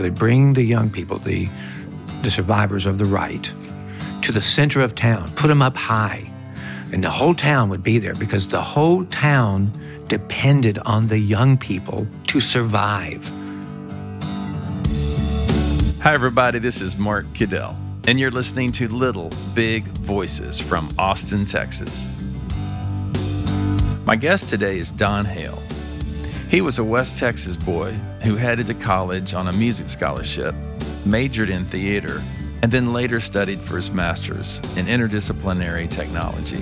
They would bring the young people, the survivors of the right, to the center of town, put them up high, and the whole town would be there because the whole town depended on the young people to survive. Hi, everybody. This is Mark Kidel, and you're listening to Little Big Voices from Austin, Texas. My guest today is Don Hale. He was a West Texas boy who headed to college on a music scholarship, majored in theater, and then later studied for his master's in interdisciplinary technology.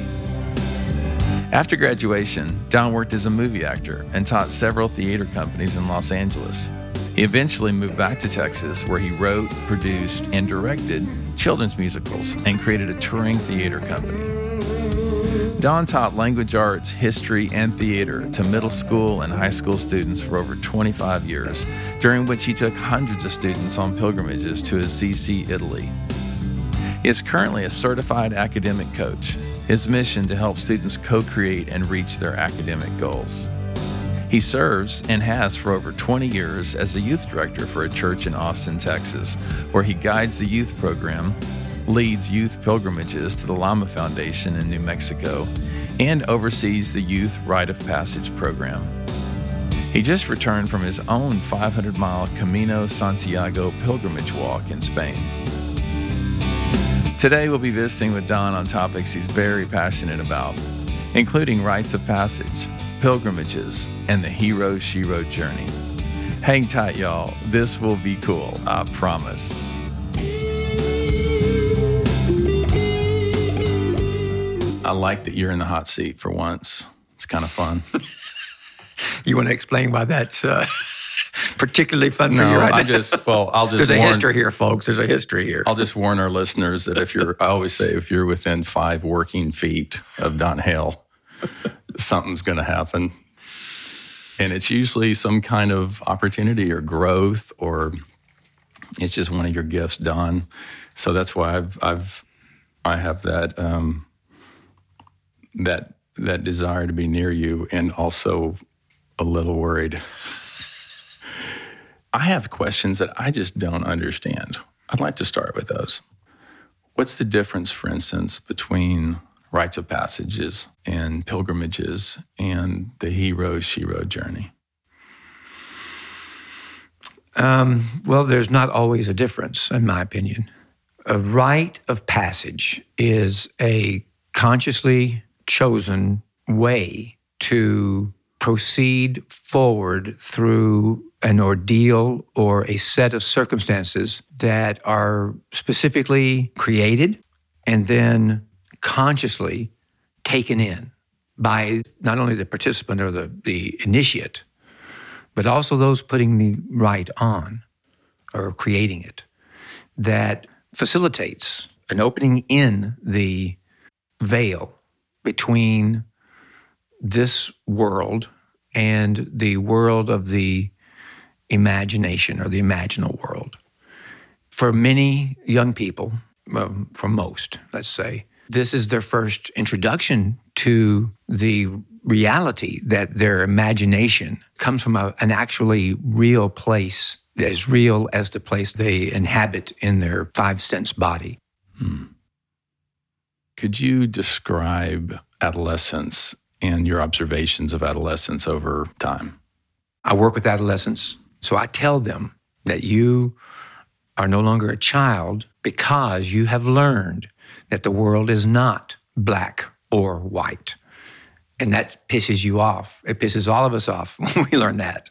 After graduation, Don worked as a movie actor and taught several theater companies in Los Angeles. He eventually moved back to Texas, where he wrote, produced, and directed children's musicals and created a touring theater company. Don taught language arts, history, and theater to middle school and high school students for over 25 years, during which he took hundreds of students on pilgrimages to Assisi, Italy. He is currently a certified academic coach, his mission to help students co-create and reach their academic goals. He serves and has for over 20 years as a youth director for a church in Austin, Texas, where he guides the youth program, leads youth pilgrimages to the Lama Foundation in New Mexico, and oversees the youth rite of passage program. He just returned from his own 500-mile Camino Santiago pilgrimage walk in Spain. Today we'll be visiting with Don on topics he's very passionate about, including rites of passage, pilgrimages, and the hero-shiro journey. Hang tight, y'all. This will be cool, I promise. I like that you're in the hot seat for once. It's kind of fun. You want to explain why that's particularly fun for you right now? There's a history here, folks. There's a history here. I'll just warn our listeners that I always say if you're within 5 working feet of Don Hale, something's going to happen. And it's usually some kind of opportunity or growth, or it's just one of your gifts, Don. So that's why I have that... That desire to be near you, and also a little worried. I have questions that I just don't understand. I'd like to start with those. What's the difference, for instance, between rites of passages and pilgrimages and the hero-shiro journey? Well, there's not always a difference, in my opinion. A rite of passage is a consciously chosen way to proceed forward through an ordeal or a set of circumstances that are specifically created and then consciously taken in by not only the participant or the initiate, but also those putting the rite on or creating it, that facilitates an opening in the veil between this world and the world of the imagination or the imaginal world. For many young people, for most, let's say, this is their first introduction to the reality that their imagination comes from an actually real place, as real as the place they inhabit in their 5 sense body. Could you describe adolescence and your observations of adolescence over time? I work with adolescents, so I tell them that you are no longer a child because you have learned that the world is not black or white. And that pisses you off. It pisses all of us off when we learn that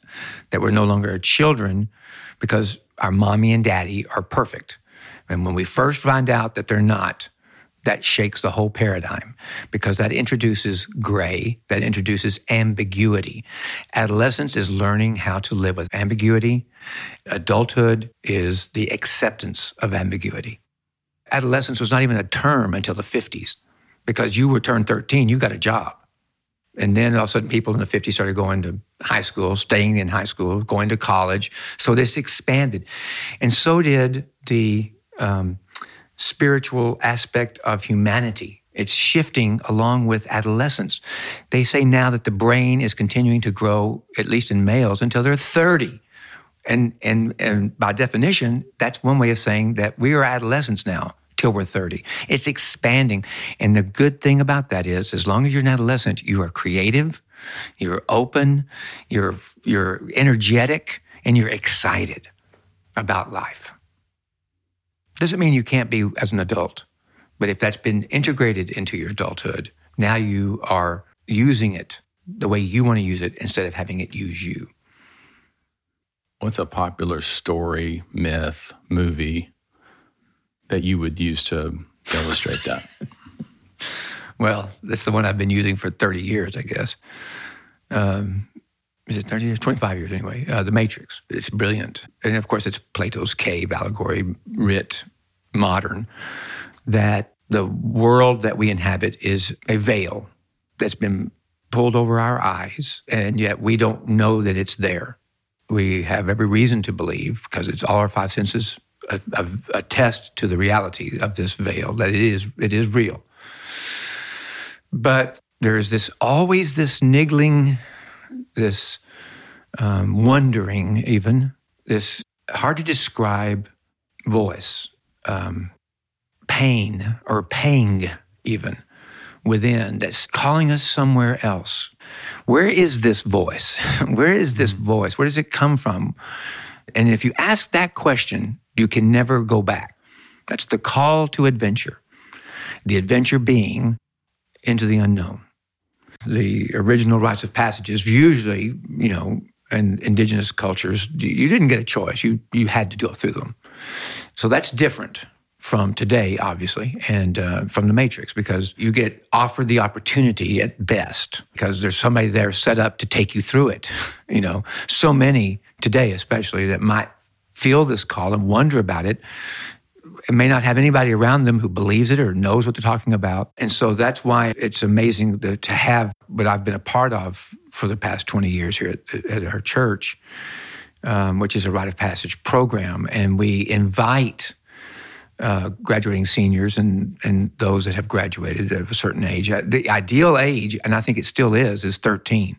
we're no longer children because our mommy and daddy are perfect. And when we first find out that they're not, that shakes the whole paradigm because that introduces gray, that introduces ambiguity. Adolescence is learning how to live with ambiguity. Adulthood is the acceptance of ambiguity. Adolescence was not even a term until the 50s because you were turned 13, you got a job. And then all of a sudden people in the 50s started going to high school, staying in high school, going to college. So this expanded. And so did the... spiritual aspect of humanity. It's shifting along with adolescence. They say now that the brain is continuing to grow, at least in males, until they're 30. And by definition, that's one way of saying that we are adolescents now till we're 30. It's expanding. And the good thing about that is, as long as you're an adolescent, you are creative, you're open, you're energetic, and you're excited about life. Doesn't mean you can't be as an adult, but if that's been integrated into your adulthood, now you are using it the way you want to use it instead of having it use you. What's a popular story, myth, movie that you would use to illustrate that? Well, that's the one I've been using for 30 years, I guess. Is it 30 years? 25 years, anyway. The Matrix. It's brilliant. And, of course, it's Plato's cave allegory, writ modern, that the world that we inhabit is a veil that's been pulled over our eyes, and yet we don't know that it's there. We have every reason to believe, because it's all our five senses attest to the reality of this veil, that it is real. But there's always this niggling, this wondering even, this hard-to-describe voice, pain or pang even, within that's calling us somewhere else. Where is this voice? Where is this voice? Where does it come from? And if you ask that question, you can never go back. That's the call to adventure. The adventure being into the unknown. The original rites of passages, usually, in indigenous cultures, you didn't get a choice. You had to go through them. So that's different from today, obviously, and from The Matrix, because you get offered the opportunity at best, because there's somebody there set up to take you through it. So many today, especially, that might feel this call and wonder about it. It may not have anybody around them who believes it or knows what they're talking about. And so that's why it's amazing to have what I've been a part of for the past 20 years here at our church, which is a rite of passage program. And we invite graduating seniors and those that have graduated of a certain age. The ideal age, and I think it still is 13.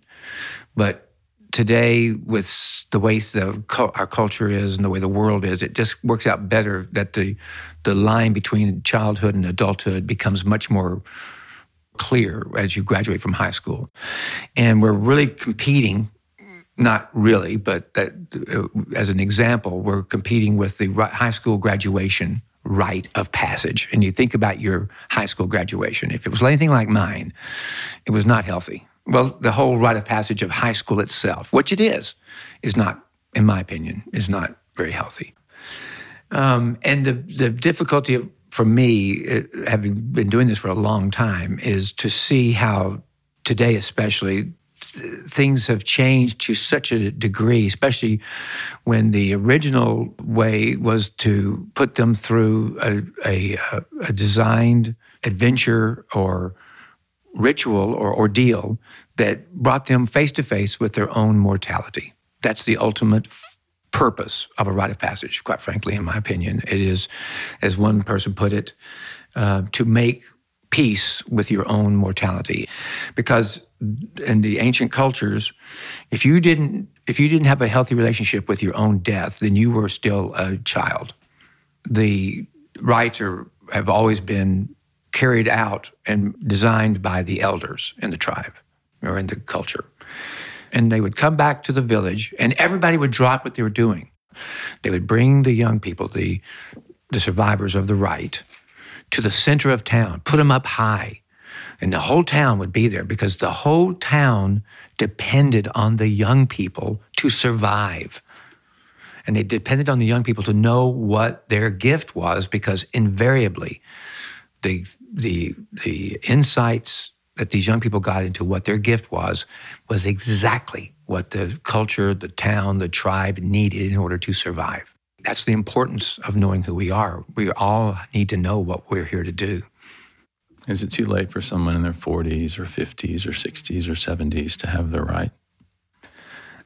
But today, with the way our culture is and the way the world is, it just works out better that the line between childhood and adulthood becomes much more clear as you graduate from high school. And we're really competing. Not really, but that, as an example, we're competing with the high school graduation rite of passage. And you think about your high school graduation. If it was anything like mine, it was not healthy. Well, the whole rite of passage of high school itself, which it is not, in my opinion, is not very healthy. And the difficulty for me, having been doing this for a long time, is to see how today especially, things have changed to such a degree, especially when the original way was to put them through a designed adventure or ritual or ordeal that brought them face-to-face with their own mortality. That's the ultimate purpose of a rite of passage, quite frankly, in my opinion. It is, as one person put it, to make peace with your own mortality. Because in the ancient cultures, if you didn't have a healthy relationship with your own death, then you were still a child. The rites have always been carried out and designed by the elders in the tribe or in the culture. And they would come back to the village and everybody would drop what they were doing. They would bring the young people, the survivors of the rite, to the center of town, put them up high, and the whole town would be there because the whole town depended on the young people to survive. And they depended on the young people to know what their gift was, because invariably the insights that these young people got into what their gift was exactly what the culture, the town, the tribe needed in order to survive. That's the importance of knowing who we are. We all need to know what we're here to do. Is it too late for someone in their 40s or 50s or 60s or 70s to have their right?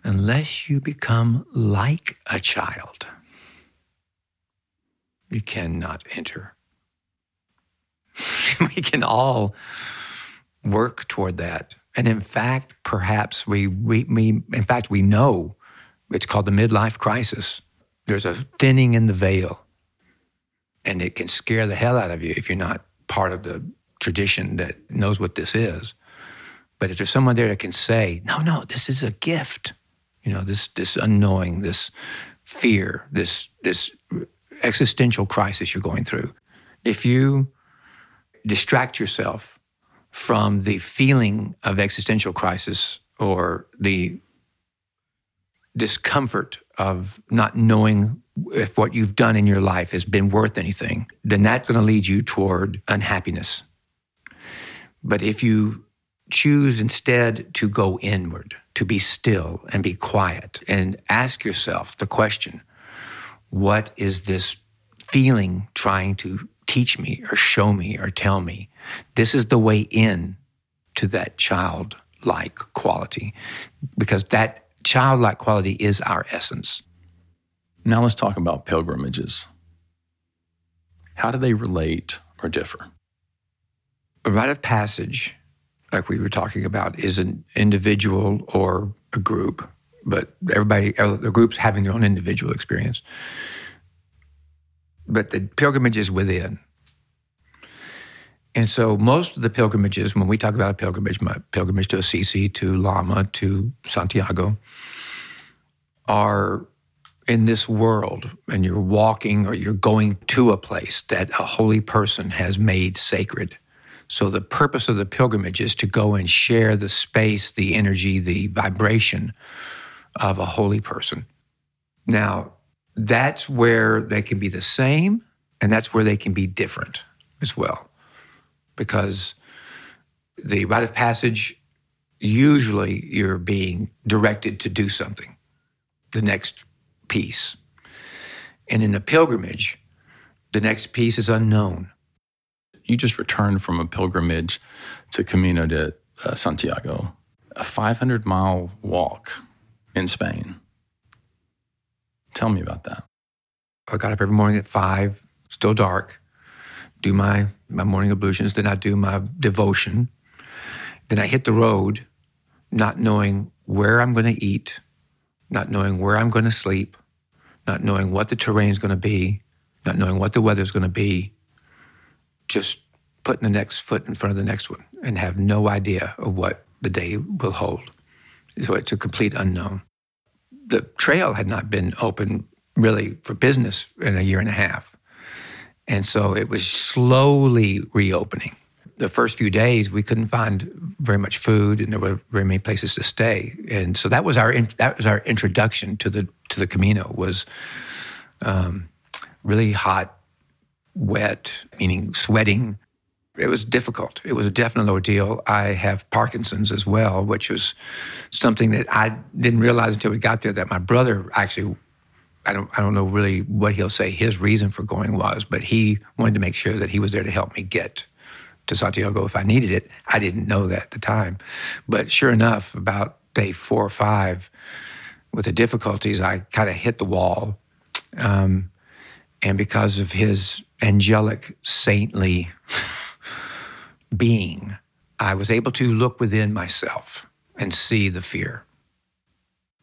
Unless you become like a child, you cannot enter. We can all work toward that. And in fact, perhaps we know It's called the midlife crisis. There's a thinning in the veil, and it can scare the hell out of you if you're not part of the tradition that knows what this is. But if there's someone there that can say, no, this is a gift, you know, this unknowing, this fear, this existential crisis you're going through. If you distract yourself from the feeling of existential crisis or the discomfort of not knowing if what you've done in your life has been worth anything, then that's going to lead you toward unhappiness. But if you choose instead to go inward, to be still and be quiet and ask yourself the question, what is this feeling trying to teach me or show me or tell me? This is the way in to that childlike quality, because that childlike quality is our essence. Now let's talk about pilgrimages. How do they relate or differ? A rite of passage, like we were talking about, is an individual or a group, but the group's having their own individual experience. But the pilgrimage is within. And so most of the pilgrimages, when we talk about a pilgrimage, my pilgrimage to Assisi, to Lama, to Santiago, are in this world, and you're walking or you're going to a place that a holy person has made sacred. So the purpose of the pilgrimage is to go and share the space, the energy, the vibration of a holy person. Now, that's where they can be the same, and that's where they can be different as well. Because the rite of passage, usually you're being directed to do something, the next piece. And in a pilgrimage, the next piece is unknown. You just returned from a pilgrimage to Camino de Santiago, a 500-mile walk in Spain. Tell me about that. I got up every morning at 5, still dark, do my morning ablutions, then I do my devotion. Then I hit the road, not knowing where I'm going to eat, not knowing where I'm going to sleep, not knowing what the terrain's going to be, not knowing what the weather's going to be, just putting the next foot in front of the next one and have no idea of what the day will hold. So it's a complete unknown. The trail had not been open really for business in a year and a half. And so it was slowly reopening. The first few days, we couldn't find very much food, and there were very many places to stay. And so that was our introduction to the Camino, was really hot, wet, meaning sweating. It was difficult. It was a definite ordeal. I have Parkinson's as well, which was something that I didn't realize until we got there, that my brother actually, I don't know really what he'll say his reason for going was, but he wanted to make sure that he was there to help me get to Santiago if I needed it. I didn't know that at the time. But sure enough, about day 4 or 5, with the difficulties, I kind of hit the wall. And because of his angelic, saintly being, I was able to look within myself and see the fear.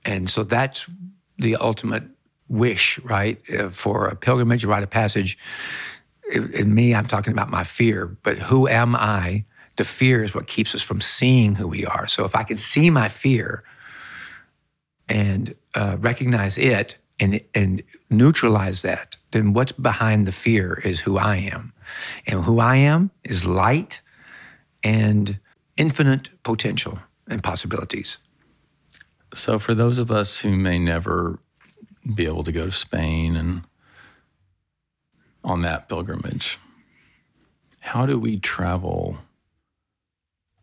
And so that's the ultimate wish, right? For a pilgrimage, a rite of passage. In me, I'm talking about my fear, but who am I? The fear is what keeps us from seeing who we are. So if I can see my fear and recognize it and neutralize that, then what's behind the fear is who I am. And who I am is light and infinite potential and possibilities. So for those of us who may never be able to go to Spain and on that pilgrimage, how do we travel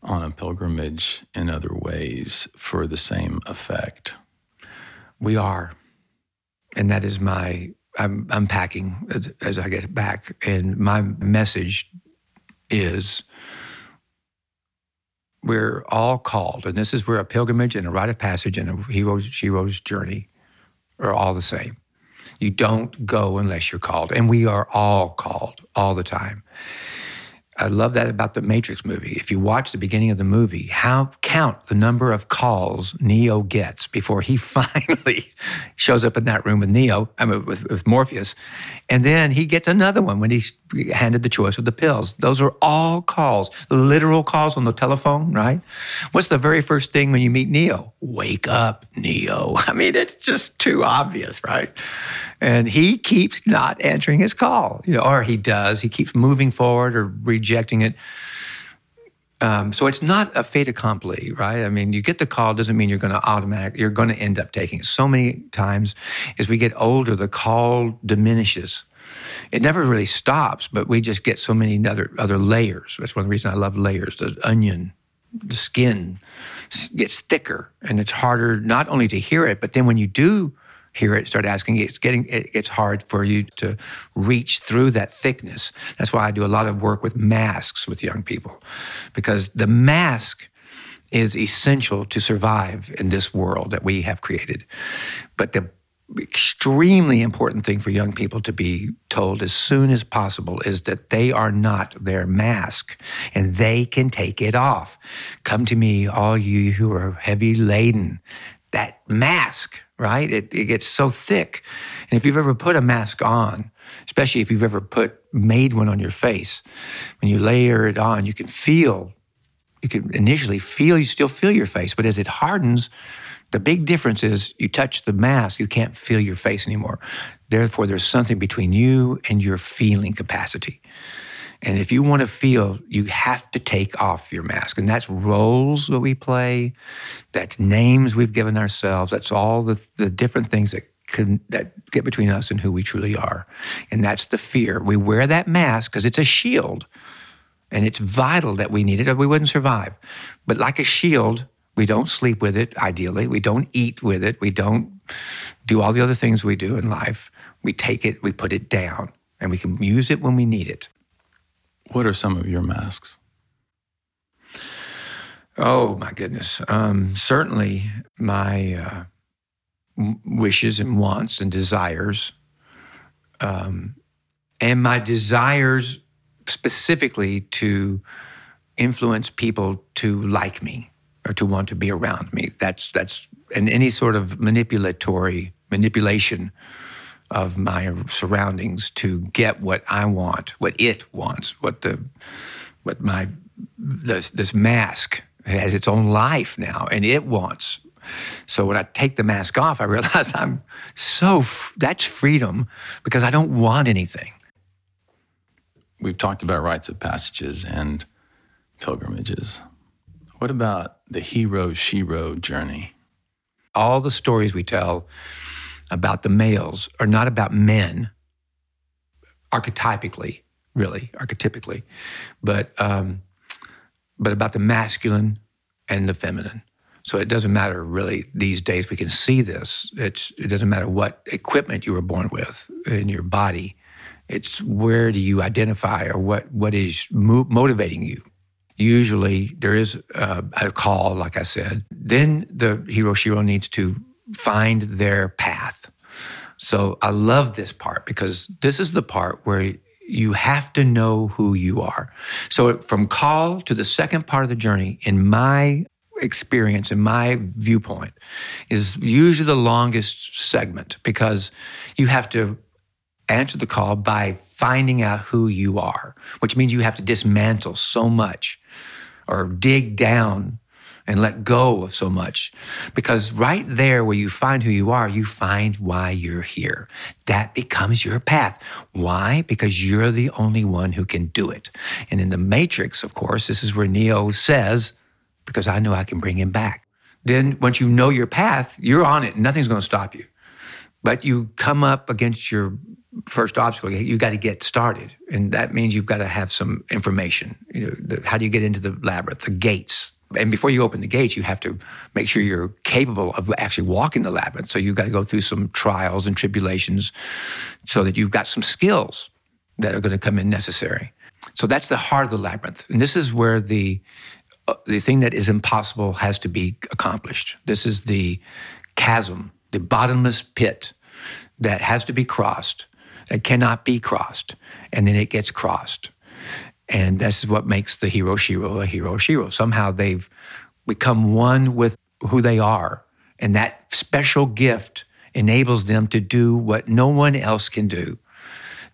on a pilgrimage in other ways for the same effect? We are. And that is I'm unpacking as I get back. And my message is, we're all called, and this is where a pilgrimage and a rite of passage and a hero's, shero's journey are all the same. You don't go unless you're called, and we are all called all the time. I love that about the Matrix movie. If you watch the beginning of the movie, count the number of calls Neo gets before he finally shows up in that room with Morpheus. And then he gets another one when he's handed the choice of the pills. Those are all calls, literal calls on the telephone, right? What's the very first thing when you meet Neo? Wake up, Neo. I mean, it's just too obvious, right? And he keeps not answering his call, or he does. He keeps moving forward or rejecting it. So it's not a fait accompli, right? I mean, you get the call doesn't mean you're going to end up taking it. So many times as we get older, the call diminishes. It never really stops, but we just get so many other layers. That's one of the reasons I love layers, the onion. The skin gets thicker, and it's harder not only to hear it, but then when you do hear it, start asking, it's hard for you to reach through that thickness. That's why I do a lot of work with masks with young people, because the mask is essential to survive in this world that we have created. But the extremely important thing for young people to be told as soon as possible is that they are not their mask and they can take it off. Come to me, all you who are heavy laden. That mask, right? It gets so thick. And if you've ever put a mask on, especially if you've ever made one on your face, when you layer it on, you still feel your face, but as it hardens, the big difference is you touch the mask, you can't feel your face anymore. Therefore, there's something between you and your feeling capacity. And if you want to feel, you have to take off your mask. And that's roles that we play, that's names we've given ourselves, that's all the different things that get between us and who we truly are. And that's the fear. We wear that mask because it's a shield. And it's vital that we need it, or we wouldn't survive. But like a shield, we don't sleep with it, ideally. We don't eat with it. We don't do all the other things we do in life. We take it, we put it down, and we can use it when we need it. What are some of your masks? Oh, my goodness. Certainly my wishes and wants and desires, and my desires specifically to influence people to like me, or to want to be around me. That's and any sort of manipulation of my surroundings to get what I want, what it wants, this mask has its own life now, and it wants. So when I take the mask off, I realize that's freedom, because I don't want anything. We've talked about rites of passages and pilgrimages. What about the hero-shero journey? All the stories we tell about the males are not about men, archetypically, but about the masculine and the feminine. So it doesn't matter really these days, we can see this. It doesn't matter what equipment you were born with in your body. It's where do you identify, or what is motivating you. Usually there is a call, like I said. Then the hero-shero needs to find their path. So I love this part, because this is the part where you have to know who you are. So from call to the second part of the journey, in my experience, in my viewpoint, is usually the longest segment, because you have to answer the call by finding out who you are, which means you have to dismantle so much or dig down and let go of so much. Because right there where you find who you are, you find why you're here. That becomes your path. Why? Because you're the only one who can do it. And in The Matrix, of course, this is where Neo says, because I know I can bring him back. Then once you know your path, you're on it. Nothing's going to stop you. But you come up against your first obstacle. You got to get started, and that means you've got to have some information. How do you get into the labyrinth, the gates? And before you open the gates, you have to make sure you're capable of actually walking the labyrinth. So you've got to go through some trials and tribulations, so that you've got some skills that are going to come in necessary. So that's the heart of the labyrinth, and this is where the thing that is impossible has to be accomplished. This is the chasm, the bottomless pit that has to be crossed. That cannot be crossed, and then it gets crossed. And that's what makes the hero-shiro a hero-shiro. Somehow they've become one with who they are. And that special gift enables them to do what no one else can do.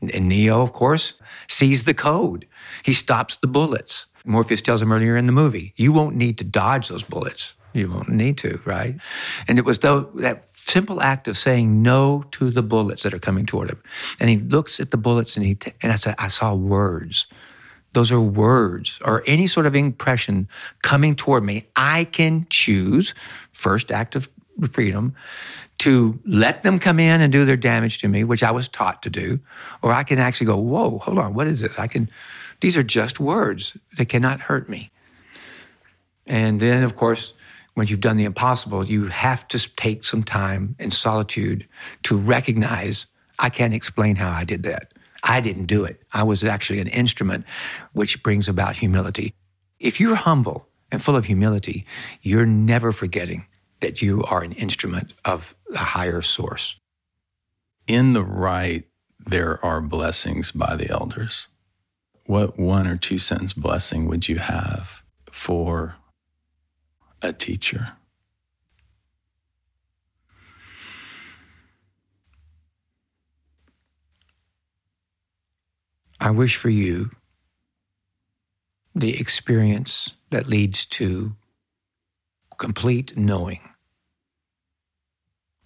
And Neo, of course, sees the code. He stops the bullets. Morpheus tells him earlier in the movie, you won't need to dodge those bullets. You won't need to, right? And it was that simple act of saying no to the bullets that are coming toward him. And he looks at the bullets and I saw words. Those are words or any sort of impression coming toward me. I can choose, first act of freedom, to let them come in and do their damage to me, which I was taught to do, or I can actually go, whoa, hold on, what is this? These are just words. They cannot hurt me. And then, of course, when you've done the impossible, you have to take some time in solitude to recognize, I can't explain how I did that. I didn't do it. I was actually an instrument, which brings about humility. If you're humble and full of humility, you're never forgetting that you are an instrument of a higher source. In the right, there are blessings by the elders. What one or two sentence blessing would you have for a teacher? I wish for you the experience that leads to complete knowing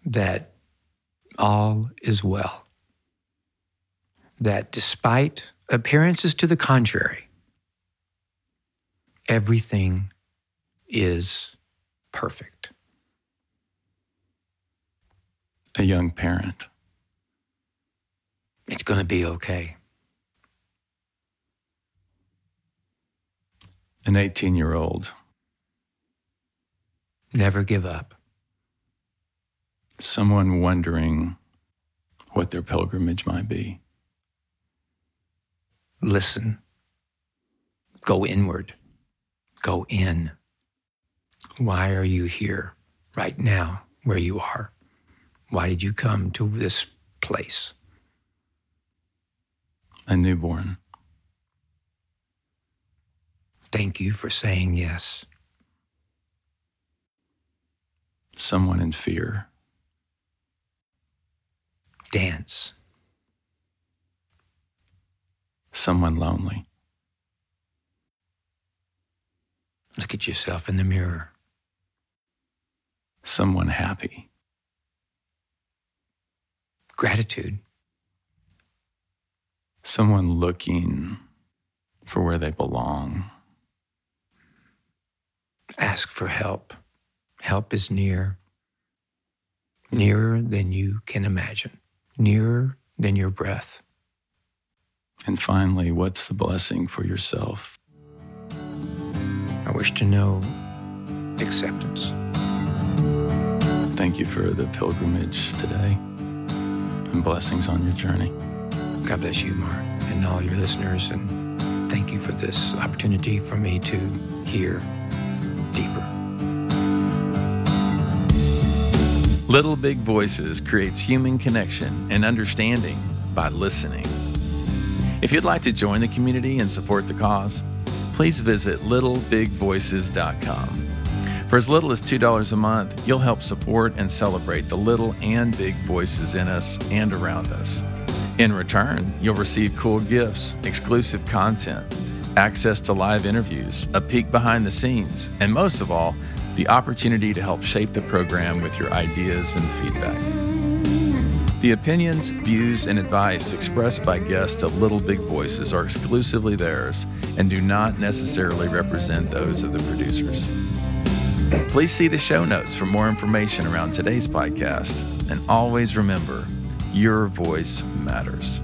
that all is well, that despite appearances to the contrary, everything is perfect. A young parent. It's going to be okay. An 18-year-old. Never give up. Someone wondering what their pilgrimage might be. Listen. Go inward. Go in. Why are you here right now where you are? Why did you come to this place? A newborn. Thank you for saying yes. Someone in fear. Dance. Someone lonely. Look at yourself in the mirror. Someone happy. Gratitude. Someone looking for where they belong. Ask for help. Help is near. Nearer than you can imagine. Nearer than your breath. And finally, what's the blessing for yourself? I wish to know acceptance. Thank you for the pilgrimage today and blessings on your journey. God bless you, Mark, and all your listeners. And thank you for this opportunity for me to hear deeper. Little Big Voices creates human connection and understanding by listening. If you'd like to join the community and support the cause, please visit littlebigvoices.com. For as little as $2 a month, you'll help support and celebrate the little and big voices in us and around us. In return, you'll receive cool gifts, exclusive content, access to live interviews, a peek behind the scenes, and most of all, the opportunity to help shape the program with your ideas and feedback. The opinions, views, and advice expressed by guests of Little Big Voices are exclusively theirs and do not necessarily represent those of the producers. Please see the show notes for more information around today's podcast, and always remember, your voice matters.